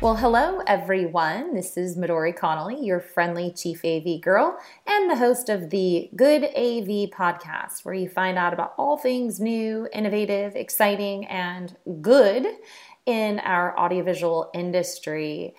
Well, hello everyone. This is Midori Connolly, your friendly Chief AV girl and the host of the Good AV podcast, where you find out about all things new, innovative, exciting, and good in our audiovisual industry.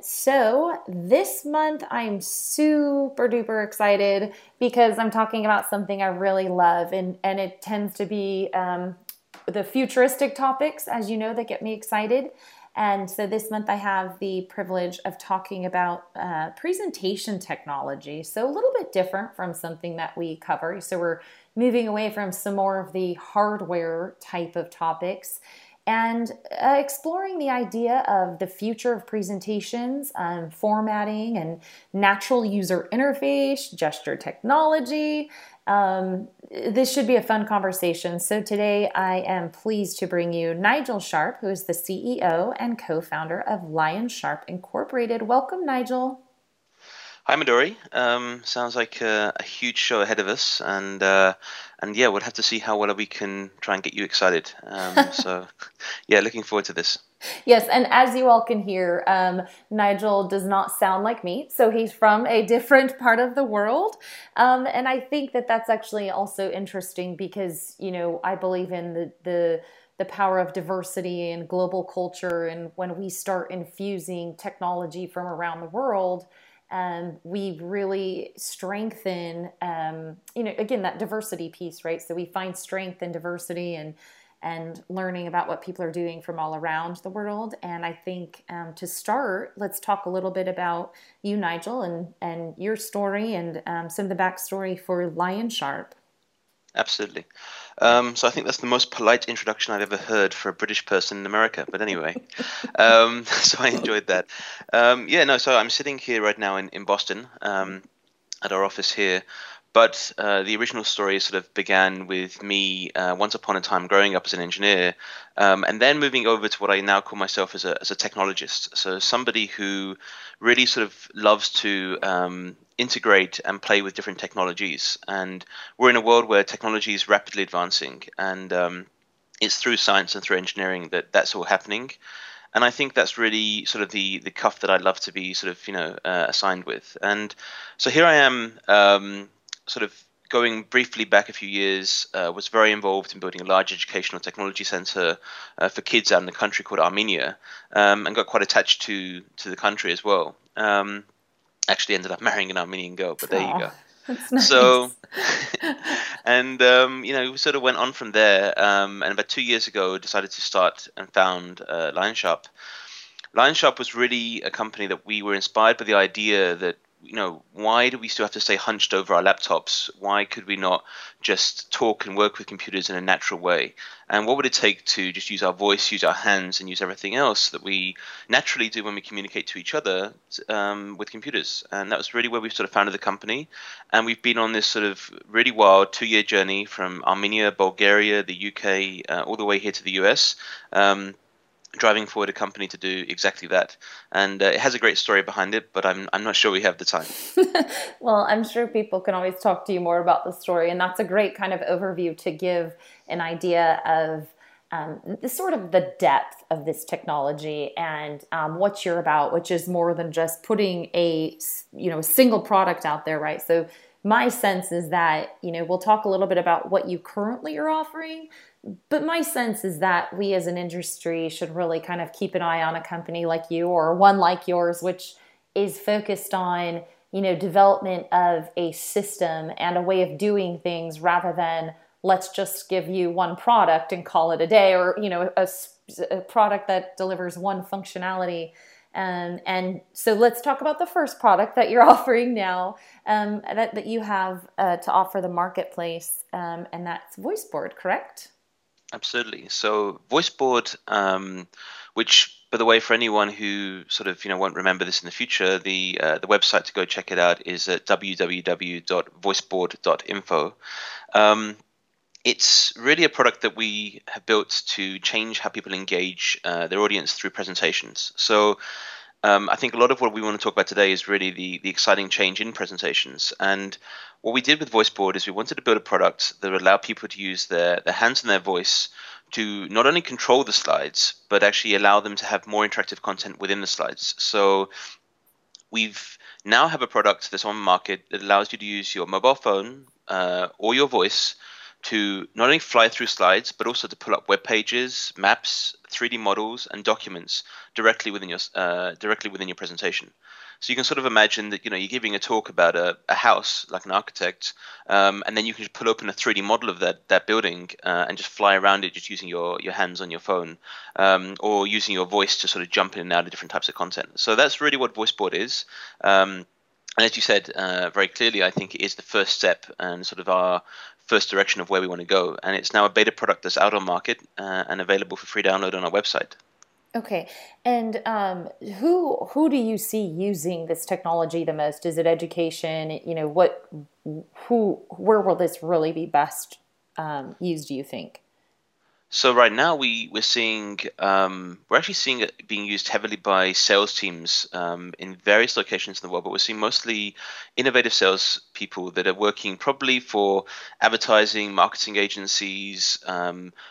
So this month I'm super duper excited because I'm talking about something I really love, and it tends to be the futuristic topics, as you know, that get me excited. And so this month I have the privilege of talking about presentation technology. So a little bit different from something that we cover. So we're moving away from some more of the hardware type of topics and exploring the idea of the future of presentations, formatting and natural user interface, gesture technology. This should be a fun conversation. So today I am pleased to bring you Nigel Sharp, who is the CEO and co-founder of Lionsharp Incorporated. Welcome, Nigel. Hi, Midori. Sounds like a huge show ahead of us, and yeah, we'll have to see how well we can try and get you excited. So yeah, looking forward to this. Yes, and as you all can hear, Nigel does not sound like me, so he's from a different part of the world, and I think that that's actually also interesting because, you know, I believe in the power of diversity and global culture, and when we start infusing technology from around the world, we really strengthen, you know, again, that diversity piece, right? So we find strength in diversity and learning about what people are doing from all around the world. And I think to start, let's talk a little bit about you, Nigel, and your story and some of the backstory for Lionsharp. Absolutely. So I think that's the most polite introduction I've ever heard for a British person in America. But anyway, so I enjoyed that. So I'm sitting here right now in Boston at our office here. But the original story sort of began with me once upon a time growing up as an engineer, and then moving over to what I now call myself as a technologist. So somebody who really sort of loves to integrate and play with different technologies. And we're in a world where technology is rapidly advancing, and it's through science and through engineering that that's all happening. And I think that's really sort of the cuff that I'd love to be sort of, you know, assigned with. And so here I am, sort of going briefly back a few years, was very involved in building a large educational technology center for kids out in the country called Armenia, and got quite attached to the country as well. Actually ended up marrying an Armenian girl, but there you go. That's nice. So, and, you know, we sort of went on from there, and about 2 years ago decided to start and found Lionsharp. Lionsharp was really a company that we were inspired by the idea that, you know, why do we still have to stay hunched over our laptops? Why could we not just talk and work with computers in a natural way? And what would it take to just use our voice, use our hands, and use everything else that we naturally do when we communicate to each other with computers? And that was really where we sort of founded the company. And we've been on this sort of really wild 2-year journey from Armenia, Bulgaria, the UK, all the way here to the US, driving forward a company to do exactly that. And it has a great story behind it, but I'm not sure we have the time. Well, I'm sure people can always talk to you more about the story, and that's a great kind of overview to give an idea of the sort of the depth of this technology and what you're about, which is more than just putting a, you know, a single product out there, right? So my sense is that, you know, we'll talk a little bit about what you currently are offering, but my sense is that we as an industry should really kind of keep an eye on a company like you or one like yours, which is focused on, you know, development of a system and a way of doing things rather than let's just give you one product and call it a day, or, you know, a product that delivers one functionality. And so let's talk about the first product that you're offering now, that you have to offer the marketplace, and that's Voiceboard, correct? Absolutely. So Voiceboard, which, by the way, for anyone who sort of, you know, won't remember this in the future, the website to go check it out is at www.voiceboard.info. It's really a product that we have built to change how people engage their audience through presentations. So I think a lot of what we want to talk about today is really the exciting change in presentations. And what we did with Voiceboard is we wanted to build a product that would allow people to use their hands and their voice to not only control the slides, but actually allow them to have more interactive content within the slides. So we've now have a product that's on the market that allows you to use your mobile phone or your voice to not only fly through slides, but also to pull up web pages, maps, 3D models, and documents directly within your presentation. So you can sort of imagine that you're giving a talk about a house, like an architect, and then you can just pull open a 3D model of that building and just fly around it, just using your hands on your phone, or using your voice to sort of jump in and out of different types of content. So that's really what Voiceboard is. And as you said very clearly, I think it is the first step and sort of our first direction of where we want to go. And it's now a beta product that's out on market and available for free download on our website. Okay. And who do you see using this technology the most? Is it education? Where will this really be best used, do you think? So right now we're actually seeing it being used heavily by sales teams in various locations in the world, but we're seeing mostly innovative sales people that are working probably for advertising, marketing agencies,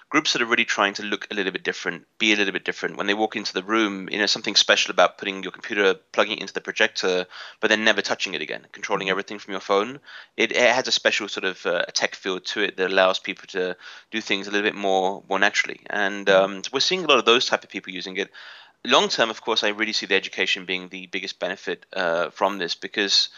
groups that are really trying to look a little bit different, be a little bit different. When they walk into the room, something special about putting your computer, plugging it into the projector, but then never touching it again, controlling everything from your phone. It has a special sort of a tech feel to it that allows people to do things a little bit more naturally, and we're seeing a lot of those type of people using it. Long term, of course, I really see the education being the biggest benefit from this, because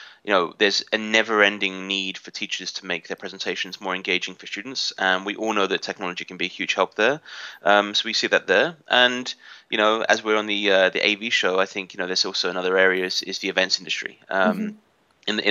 there's a never-ending need for teachers to make their presentations more engaging for students, and we all know that technology can be a huge help there. So we see that there, and as we're on the AV show, I think there's also another area is the events industry. In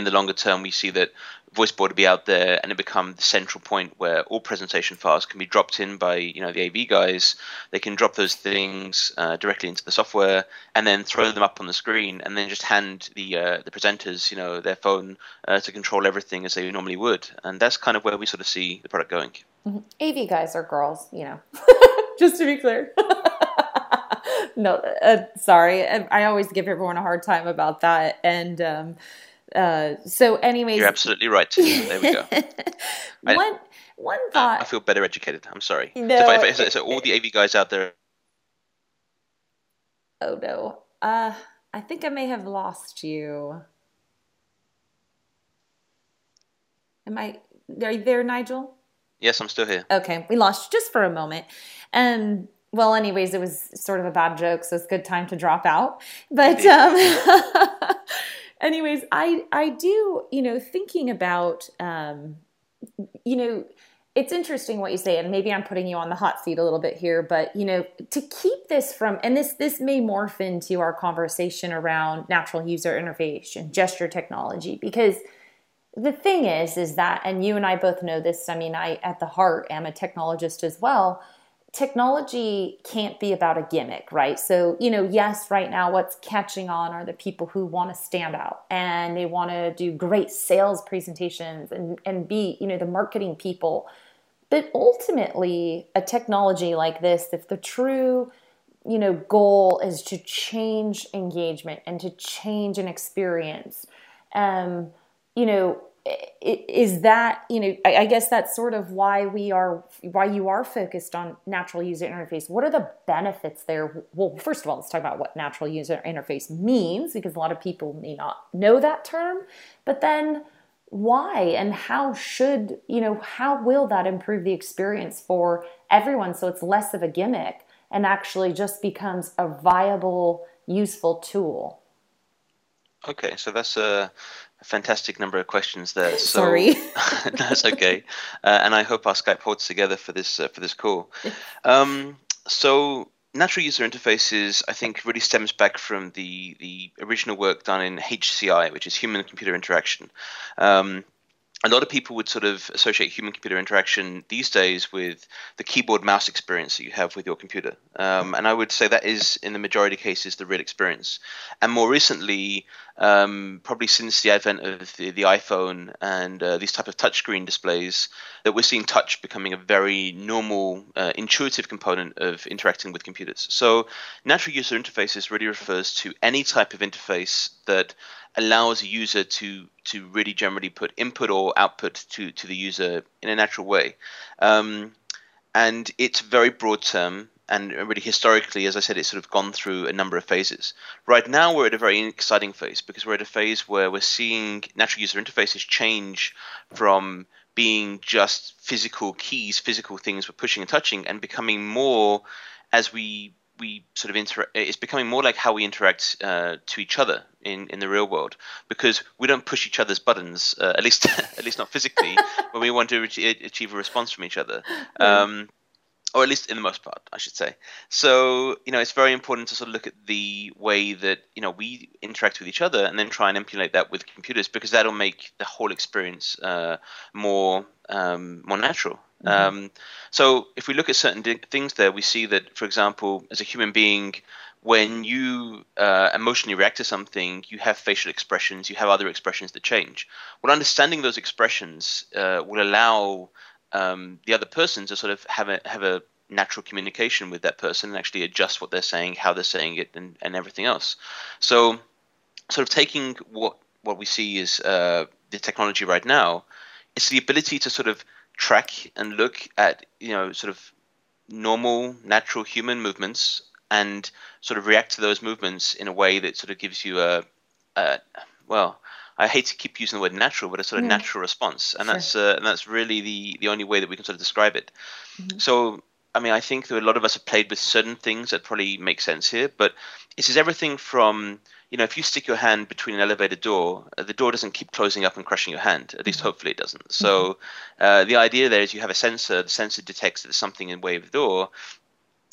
the longer term, we see that Voiceboard will be out there and it become the central point where all presentation files can be dropped in by the AV guys. They can drop those things directly into the software and then throw them up on the screen and then just hand the presenters their phone to control everything as they normally would. And that's kind of where we sort of see the product going. AV guys or girls, just to be clear. No, sorry. I always give everyone a hard time about that. And so anyways, you're absolutely right. There we go. One thought. I feel better educated. I'm sorry. No, so all the AV guys out there. Oh no. I think I may have lost you. Are you there, Nigel? Yes, I'm still here. Okay. We lost you just for a moment. Well, anyways, it was sort of a bad joke, so it's a good time to drop out. But anyways, I do, thinking about, it's interesting what you say, and maybe I'm putting you on the hot seat a little bit here, but, to keep this from, and this may morph into our conversation around natural user interface and gesture technology, because the thing is that, and you and I both know this, I at the heart am a technologist as well. Technology can't be about a gimmick, right? So, yes, right now what's catching on are the people who want to stand out and they want to do great sales presentations and be, the marketing people. But ultimately, a technology like this, if the true, goal is to change engagement and to change an experience, is that, I guess that's sort of why you are focused on natural user interface. What are the benefits there? Well, first of all, let's talk about what natural user interface means, because a lot of people may not know that term, but then why and how should, how will that improve the experience for everyone? So it's less of a gimmick and actually just becomes a viable, useful tool. Okay, so that's a fantastic number of questions there. So, sorry, that's okay, and I hope our Skype holds together for this call. So natural user interfaces, I think, really stems back from the original work done in HCI, which is human computer interaction. a lot of people would sort of associate human-computer interaction these days with the keyboard-mouse experience that you have with your computer. And I would say that is, in the majority of cases, the real experience. And more recently, probably since the advent of the iPhone and these type of touchscreen displays, that we're seeing touch becoming a very normal, intuitive component of interacting with computers. So natural user interfaces really refers to any type of interface that allows a user to really generally put input or output to the user in a natural way. And it's a very broad term, and really historically, as I said, it's sort of gone through a number of phases. Right now, we're at a very exciting phase, because we're at a phase where we're seeing natural user interfaces change from being just physical keys, physical things we're pushing and touching, and becoming more, as we sort of interact, it's becoming more like how we interact to each other in the real world, because we don't push each other's buttons, at least not physically, when we want to achieve a response from each other, or at least in the most part, I should say. So, you know, it's very important to sort of look at the way that, you know, we interact with each other and then try and emulate that with computers, because that'll make the whole experience more natural. So if we look at certain things there, we see that, for example, as a human being, when you emotionally react to something, you have facial expressions, you have other expressions that change. Well, understanding those expressions will allow the other person to sort of have a natural communication with that person and actually adjust what they're saying, how they're saying it, and everything else. So sort of taking what we see is the technology right now, it's the ability to sort of track and look at, you know, sort of normal, natural human movements and sort of react to those movements in a way that sort of gives you a well, I hate to keep using the word natural, but a sort of natural response. And that's really the only way that we can sort of describe it. So, I mean, I think that a lot of us have played with certain things that probably make sense here, but this is everything from, you know, if you stick your hand between an elevator door, the door doesn't keep closing up and crushing your hand. At least hopefully it doesn't. So the idea there is you have a sensor, the sensor detects that there's something in the way of the door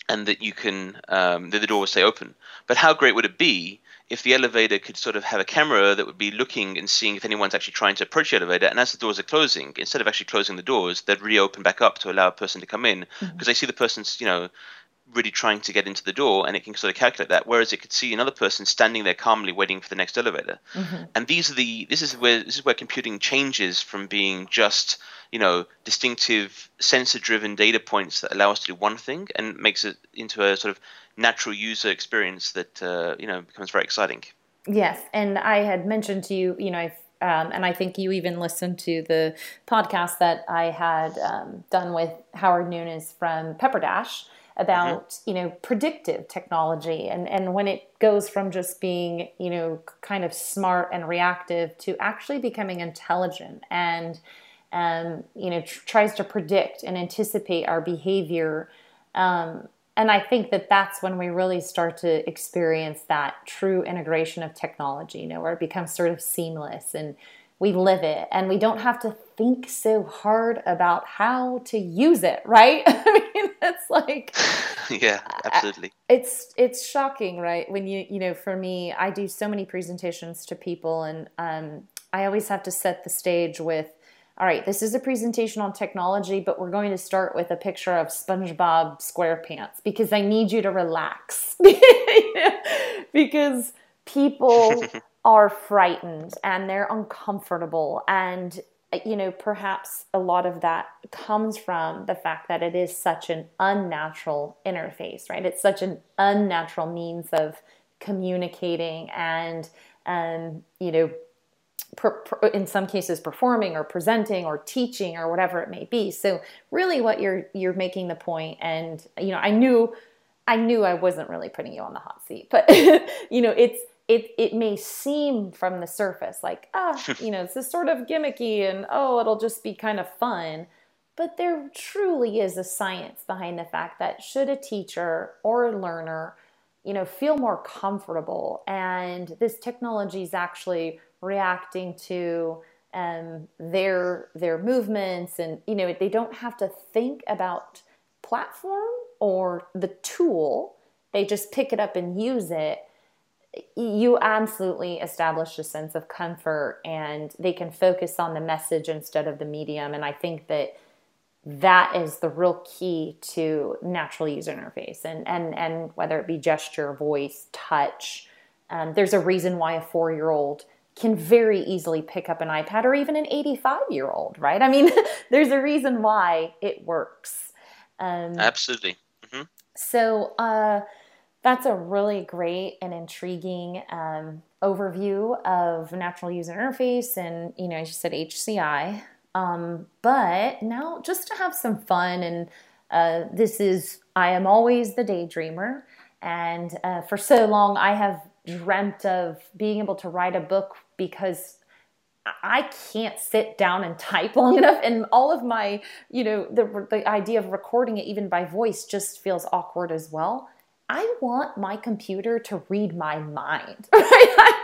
and that you can, that the door will stay open. But how great would it be if the elevator could sort of have a camera that would be looking and seeing if anyone's actually trying to approach the elevator, and as the doors are closing, instead of actually closing the doors, they'd reopen back up to allow a person to come in, because they see the person's, you know, really trying to get into the door, and it can sort of calculate that, whereas it could see another person standing there calmly waiting for the next elevator. And this is where computing changes from being just, you know, distinctive sensor-driven data points that allow us to do one thing and makes it into a sort of natural user experience that, you know, becomes very exciting. Yes. And I had mentioned to you, you know, and I think you even listened to the podcast that I had done with Howard Nunes from Pepperdash about, you know, predictive technology and when it goes from just being, you know, kind of smart and reactive to actually becoming intelligent and, you know, tries to predict and anticipate our behavior. And I think that that's when we really start to experience that true integration of technology, you know, where it becomes sort of seamless and we live it and we don't have to think so hard about how to use it, right? I mean, it's like... Yeah, absolutely. It's shocking, right? When you know, for me, I do so many presentations to people and I always have to set the stage with, all right, this is a presentation on technology, but we're going to start with a picture of SpongeBob SquarePants because I need you to relax. You know? Because people... are frightened and they're uncomfortable. And, you know, perhaps a lot of that comes from the fact that it is such an unnatural interface, right? It's such an unnatural means of communicating and, you know, in some cases performing or presenting or teaching or whatever it may be. So really what you're making the point, and, you know, I knew I wasn't really putting you on the hot seat, but, you know, it may seem from the surface like, you know, this is sort of gimmicky and, it'll just be kind of fun. But there truly is a science behind the fact that should a teacher or a learner, you know, feel more comfortable and this technology is actually reacting to their movements and, you know, they don't have to think about platform or the tool. They just pick it up and use it. you absolutely establish a sense of comfort, and they can focus on the message instead of the medium. And I think that that is the real key to natural user interface, and whether it be gesture, voice, touch. There's a reason why a 4-year-old can very easily pick up an iPad, or even an 85-year-old, right? I mean, there's a reason why it works. Absolutely. Mm-hmm. So that's a really great and intriguing overview of natural user interface, and, you know, as you said, HCI. But now, just to have some fun, and this is, I am always the daydreamer, and for so long I have dreamt of being able to write a book, because I can't sit down and type long enough, and all of my, you know, the idea of recording it even by voice just feels awkward as well. I want my computer to read my mind, right?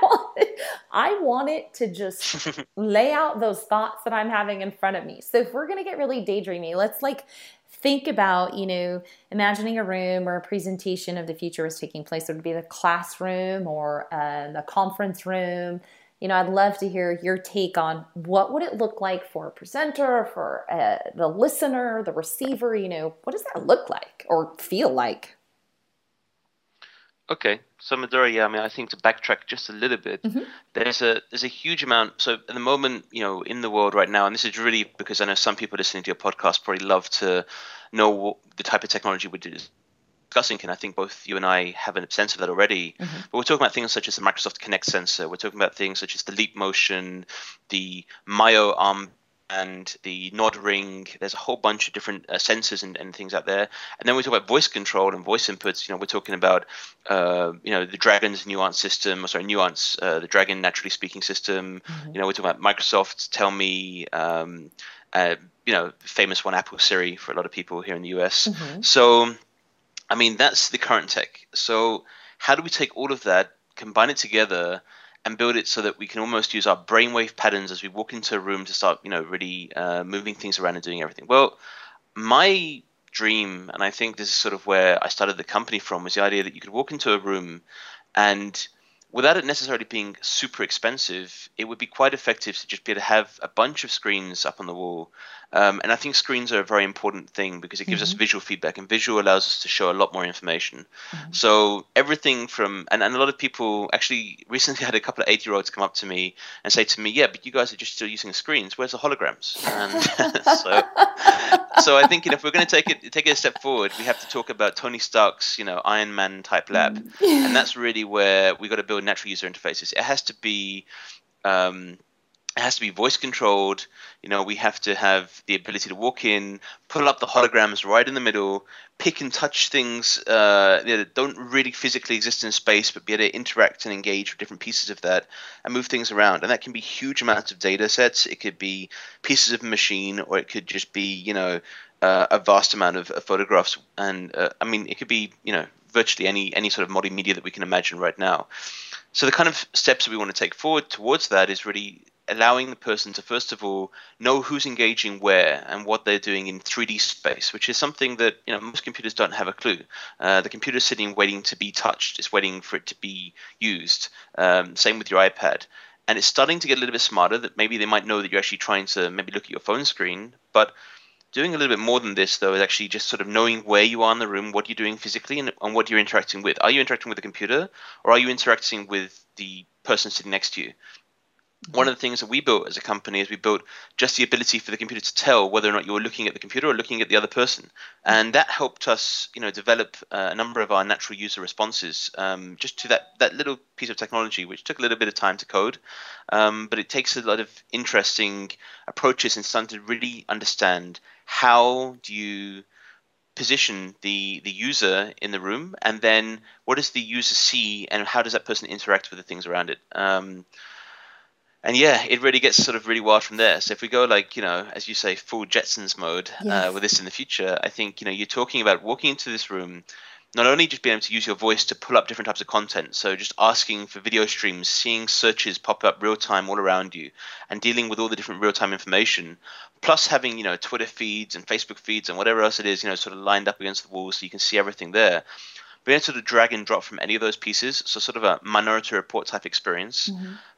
I want it to just lay out those thoughts that I'm having in front of me. So if we're going to get really daydreamy, let's think about, you know, imagining a room or a presentation of the future was taking place. It would be the classroom or the conference room. You know, I'd love to hear your take on what would it look like for a presenter, for the listener, the receiver, you know, what does that look like or feel like? Okay, so Midori, I mean, I think to backtrack just a little bit, mm-hmm. there's a huge amount. So at the moment, you know, in the world right now, and this is really because I know some people listening to your podcast probably love to know what the type of technology we do. And I think both you and I have a sense of that already. Mm-hmm. But we're talking about things such as the Microsoft Kinect sensor. We're talking about things such as the Leap Motion, the Myo arm, and the Nod ring. There's a whole bunch of different sensors and things out there. And then we talk about voice control and voice inputs. You know, we're talking about, you know, the Dragon's Nuance system, or sorry, Nuance, the Dragon Naturally Speaking system. Mm-hmm. You know, we're talking about Microsoft Tell Me, you know, famous one, Apple Siri for a lot of people here in the US. Mm-hmm. So, I mean, that's the current tech. So how do we take all of that, combine it together, and build it so that we can almost use our brainwave patterns as we walk into a room to start, you know, really moving things around and doing everything? Well, my dream, and I think this is sort of where I started the company from, was the idea that you could walk into a room and without it necessarily being super expensive, it would be quite effective to just be able to have a bunch of screens up on the wall. And I think screens are a very important thing because it gives mm-hmm. us visual feedback, and visual allows us to show a lot more information. Mm-hmm. So everything from, and a lot of people actually recently had a couple of 8-year-olds come up to me and say to me, yeah, but you guys are just still using screens. Where's the holograms? And so I think, you know, if we're going to take it a step forward, we have to talk about Tony Stark's, you know, Iron Man type lab. Mm-hmm. And that's really where we got to build natural user interfaces. It has to be, it has to be voice controlled. You know, we have to have the ability to walk in, pull up the holograms right in the middle, pick and touch things that don't really physically exist in space, but be able to interact and engage with different pieces of that and move things around. And that can be huge amounts of data sets. It could be pieces of machine, or it could just be, you know, a vast amount of photographs. And I mean, it could be, you know, virtually any sort of multimedia that we can imagine right now. So the kind of steps that we want to take forward towards that is really allowing the person to, first of all, know who's engaging where and what they're doing in 3D space, which is something that, you know, most computers don't have a clue. The computer's sitting waiting to be touched. It's waiting for it to be used. Same with your iPad. And it's starting to get a little bit smarter, that maybe they might know that you're actually trying to maybe look at your phone screen. But doing a little bit more than this, though, is actually just sort of knowing where you are in the room, what you're doing physically, and what you're interacting with. Are you interacting with the computer, or are you interacting with the person sitting next to you? One of the things that we built as a company is we built just the ability for the computer to tell whether or not you were looking at the computer or looking at the other person. And that helped us, you know, develop a number of our natural user responses just to that little piece of technology, which took a little bit of time to code. But it takes a lot of interesting approaches and starting to really understand, how do you position the user in the room? And then what does the user see, and how does that person interact with the things around it? And yeah, it really gets sort of really wild from there. So if we go, like, you know, as you say, full Jetsons mode, yes, with this in the future, I think, you know, you're talking about walking into this room, not only just being able to use your voice to pull up different types of content, so just asking for video streams, seeing searches pop up real time all around you, and dealing with all the different real time information, plus having, you know, Twitter feeds and Facebook feeds and whatever else it is, you know, sort of lined up against the wall so you can see everything there. being able to drag and drop from any of those pieces, so sort of a Minority Report type experience,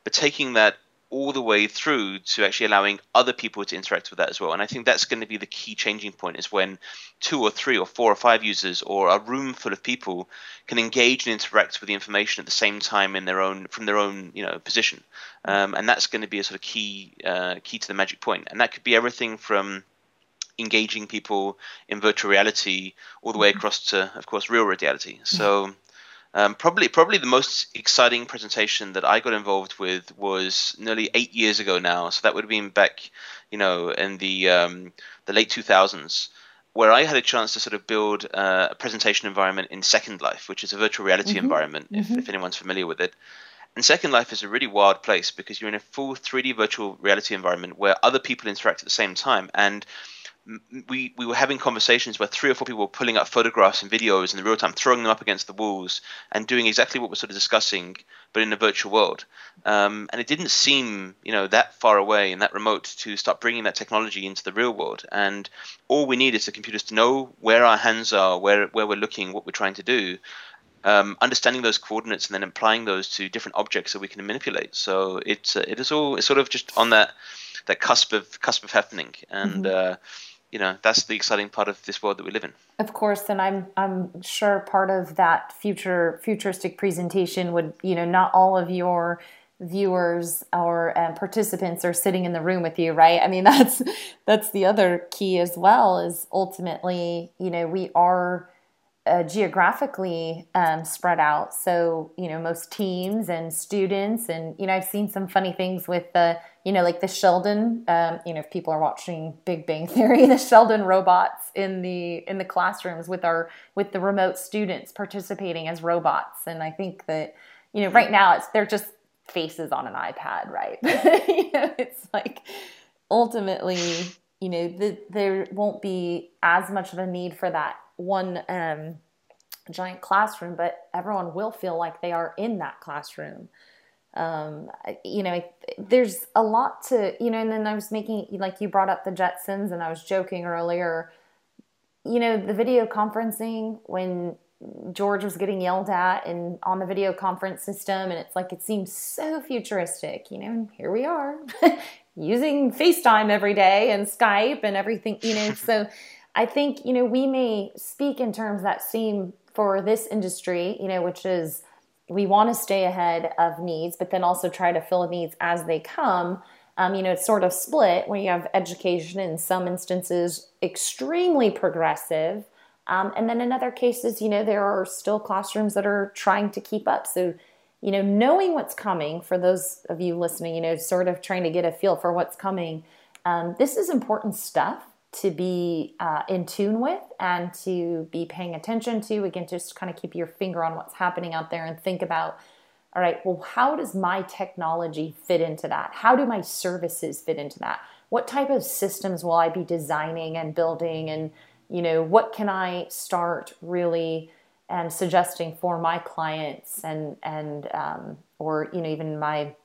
but taking that all the way through to actually allowing other people to interact with that as well. And I think that's going to be the key changing point, is when 2 or 3 or 4 or 5 users or a room full of people can engage and interact with the information at the same time in their own, from their own, you know, position. And that's going to be a sort of key, key to the magic point. And that could be everything from engaging people in virtual reality all the way across to, of course, real reality. So probably the most exciting presentation that I got involved with was nearly 8 years ago now. So that would have been back, you know, in the late 2000s, where I had a chance to sort of build a presentation environment in Second Life, which is a virtual reality environment, if anyone's familiar with it. And Second Life is a really wild place because you're in a full 3D virtual reality environment where other people interact at the same time. And we were having conversations where 3 or 4 people were pulling up photographs and videos in the real time, throwing them up against the walls and doing exactly what we're sort of discussing, but in a virtual world. And it didn't seem, you know, that far away and that remote to start bringing that technology into the real world. And all we need is the computers to know where our hands are, where we're looking, what we're trying to do, understanding those coordinates and then applying those to different objects that we can manipulate. So it's sort of just on that cusp of happening. And, you know, that's the exciting part of this world that we live in. Of course, and I'm sure part of that futuristic presentation would, you know, not all of your viewers or participants are sitting in the room with you, right? I mean, that's the other key as well, is ultimately, you know, we are geographically spread out. So, you know, most teams and students, and, you know, I've seen some funny things with the, you know, like the Sheldon, you know, if people are watching Big Bang Theory, the Sheldon robots in the classrooms with the remote students participating as robots. And I think that, you know, right now they're just faces on an iPad, right? You know, it's like ultimately, you know, there won't be as much of a need for that one giant classroom, but everyone will feel like they are in that classroom. You know, there's a lot to, you know, and then I was making, like you brought up the Jetsons, and I was joking earlier, you know, the video conferencing when George was getting yelled at and on the video conference system, and it's like, it seems so futuristic, you know, and here we are using FaceTime every day and Skype and everything, you know, so I think, you know, we may speak in terms that seem for this industry, you know, which is we want to stay ahead of needs, but then also try to fill needs as they come. You know, it's sort of split when you have education in some instances extremely progressive. And then in other cases, you know, there are still classrooms that are trying to keep up. So, you know, knowing what's coming, for those of you listening, you know, sort of trying to get a feel for what's coming. This is important stuff to be in tune with and to be paying attention to. Again, just kind of keep your finger on what's happening out there and think about, all right, well, how does my technology fit into that? How do my services fit into that? What type of systems will I be designing and building? And, you know, what can I start really suggesting for my clients and or, you know, even my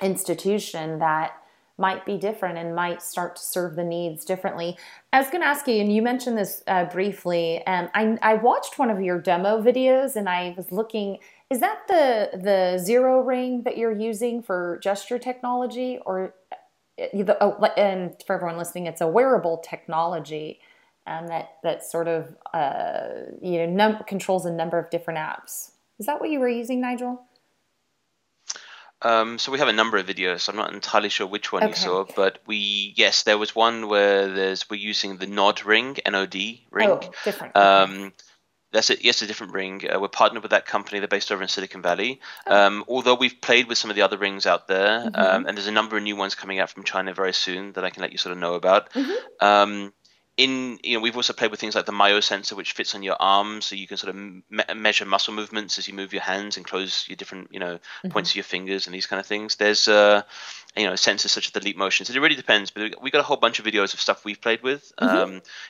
institution that might be different and might start to serve the needs differently. I was going to ask you, and you mentioned this briefly, and I watched one of your demo videos and I was looking, is that the Zero Ring that you're using for gesture technology? Or, and for everyone listening, it's a wearable technology that sort of you know controls a number of different apps. Is that what you were using, Nigel? So we have a number of videos. So I'm not entirely sure which one you saw, but there was one where we're using the Nod ring, N-O-D ring. Oh, different. That's it. Yes, a different ring. We're partnered with that company. They're based over in Silicon Valley. Although we've played with some of the other rings out there, and there's a number of new ones coming out from China very soon that I can let you sort of know about. We've also played with things like the Myo sensor, which fits on your arm, so you can sort of measure muscle movements as you move your hands and close your different, you know, points of your fingers and these kind of things. There's sensors such as the Leap Motion. So it really depends, but we got a whole bunch of videos of stuff we've played with.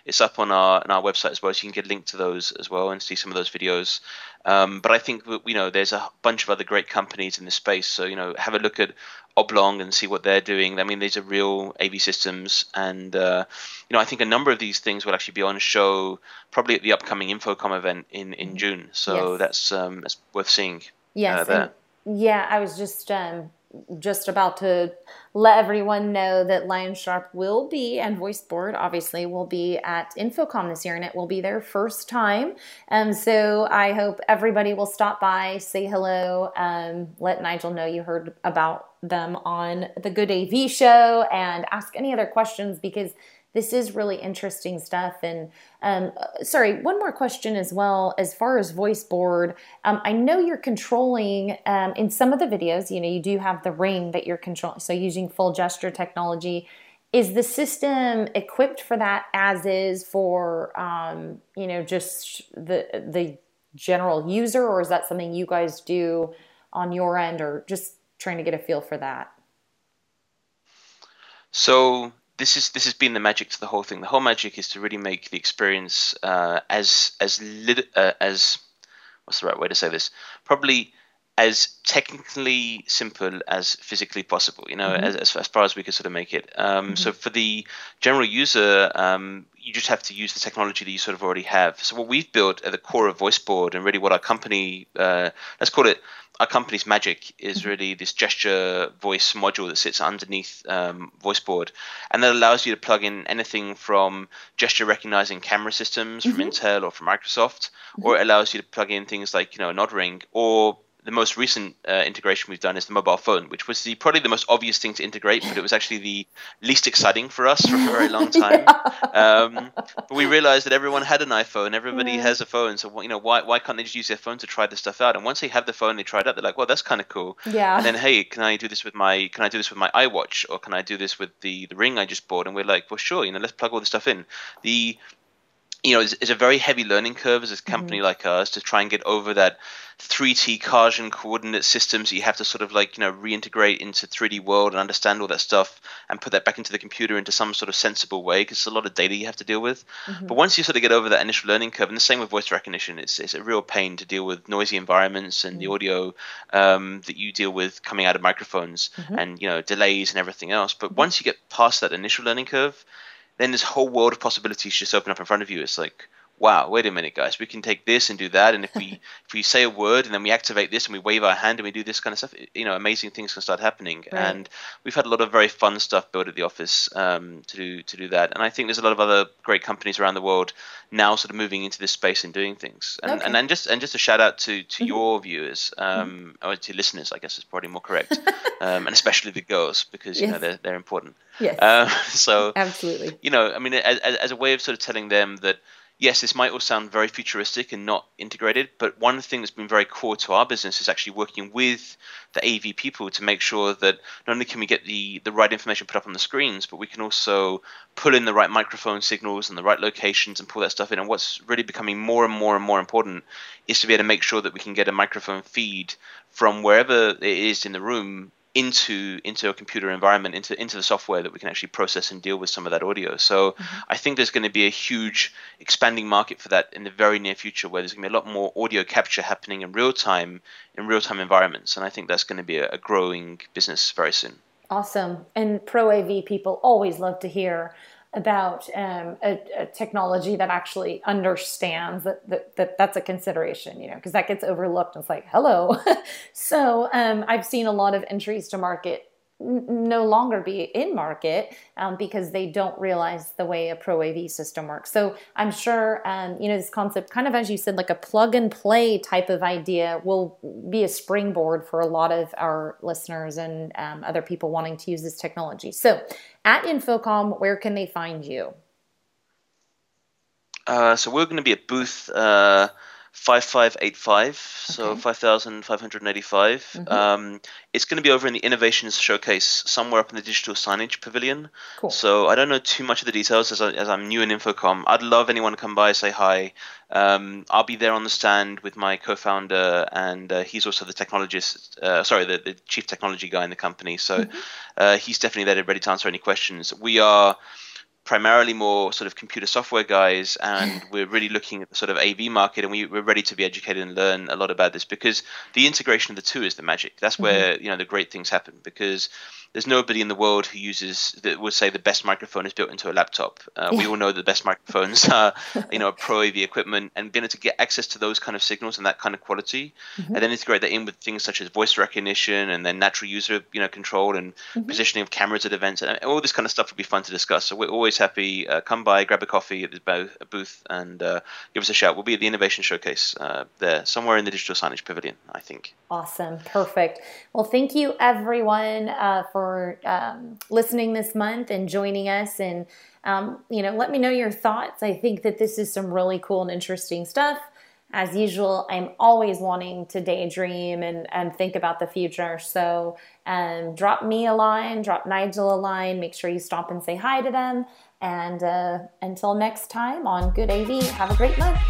It's up on our website as well, so you can get linked to those as well and see some of those videos. But I think, you know, there's a bunch of other great companies in this space. So, you know, have a look at Oblong and see what they're doing. I mean, these are real AV systems, and you know, I think a number of these things will actually be on show probably at the upcoming InfoComm event in June. So yes, that's worth seeing. Yes, yeah, I was just about to let everyone know that Lionsharp will be, and Voiceboard obviously will be at InfoComm this year, and it will be their first time. So I hope everybody will stop by, say hello, let Nigel know you heard about them on the Good AV show, and ask any other questions, because this is really interesting stuff. And sorry, one more question as well. As far as Voiceboard, I know you're controlling in some of the videos. You know, you do have the ring that you're controlling, so using full gesture technology. Is the system equipped for that as is for you know, just the general user, or is that something you guys do on your end, or just trying to get a feel for that? So This has been the magic to the whole thing. The whole magic is to really make the experience as what's the right way to say this? Probably as technically simple as physically possible, you know, as far as we could sort of make it. So for the general user, you just have to use the technology that you sort of already have. So what we've built at the core of Voiceboard, and really what our company, let's call it our company's magic, is really this gesture voice module that sits underneath Voiceboard, and that allows you to plug in anything from gesture recognizing camera systems from Intel or from Microsoft, or it allows you to plug in things like, you know, a Nod ring, or the most recent integration we've done is the mobile phone, which was probably the most obvious thing to integrate, but it was actually the least exciting for us for a very long time. But we realized that everyone had an iPhone, everybody has a phone, so you know, why can't they just use their phone to try this stuff out? And once they have the phone, they try it out. They're like, well, that's kind of cool. Yeah. And then, hey, can I do this with my iWatch, or can I do this with the ring I just bought? And we're like, well, sure, you know, let's plug all this stuff in. You know, it's a very heavy learning curve as a company like ours to try and get over that 3D Cartesian coordinate systems that you have to sort of like, you know, reintegrate into 3D world and understand all that stuff and put that back into the computer into some sort of sensible way, because it's a lot of data you have to deal with. But once you sort of get over that initial learning curve, and the same with voice recognition, it's a real pain to deal with noisy environments and the audio that you deal with coming out of microphones and, you know, delays and everything else. But once you get past that initial learning curve, then this whole world of possibilities just open up in front of you. It's like, wow, wait a minute, guys, we can take this and do that. And if we say a word and then we activate this and we wave our hand and we do this kind of stuff, you know, amazing things can start happening. Right. And we've had a lot of very fun stuff built at the office to do that. And I think there's a lot of other great companies around the world now sort of moving into this space and doing things. And okay. and just a shout out to your viewers, or to listeners, I guess is probably more correct, and especially the girls, because you know they're important. Yes. So absolutely. You know, I mean, as a way of sort of telling them that, yes, this might all sound very futuristic and not integrated, but one thing that's been very core to our business is actually working with the AV people to make sure that not only can we get the right information put up on the screens, but we can also pull in the right microphone signals and the right locations and pull that stuff in. And what's really becoming more and more and more important is to be able to make sure that we can get a microphone feed from wherever it is in the room into a computer environment, into the software that we can actually process and deal with some of that audio. So I think there's going to be a huge expanding market for that in the very near future, where there's going to be a lot more audio capture happening in real-time environments. And I think that's going to be a growing business very soon. Awesome. And Pro AV people always love to hear about a technology that actually understands that's a consideration, you know, because that gets overlooked. It's like, hello. So I've seen a lot of entries to market no longer be in market because they don't realize the way a Pro AV system works. So I'm sure, you know, this concept, kind of as you said, like a plug and play type of idea, will be a springboard for a lot of our listeners and other people wanting to use this technology. So at InfoComm, where can they find you? So we're going to be at booth 5585, so 5,585. It's going to be over in the Innovations Showcase, somewhere up in the Digital Signage Pavilion. Cool. So I don't know too much of the details as I'm new in InfoComm. I'd love anyone to come by, say hi. I'll be there on the stand with my co-founder, and he's also the chief technology guy in the company. So he's definitely there, ready to answer any questions. We are primarily more sort of computer software guys, and we're really looking at the sort of AV market, and we're ready to be educated and learn a lot about this, because the integration of the two is the magic. That's where, you know, the great things happen, because there's nobody in the world who uses that would say the best microphone is built into a laptop. We all know the best microphones are, you know, pro AV equipment, and being able to get access to those kind of signals and that kind of quality, and then integrate that in with things such as voice recognition and then natural user, you know, control and positioning of cameras at events, and all this kind of stuff would be fun to discuss. So we're always happy. Come by, grab a coffee at this booth, and give us a shout. We'll be at the Innovation Showcase there, somewhere in the Digital Signage Pavilion, I think. Awesome, perfect. Well, thank you everyone for listening this month and joining us, and you know, let me know your thoughts. I think that this is some really cool and interesting stuff. As usual, I'm always wanting to daydream and think about the future, so drop me a line, drop Nigel a line, make sure you stop and say hi to them, and until next time on Good AV, have a great month.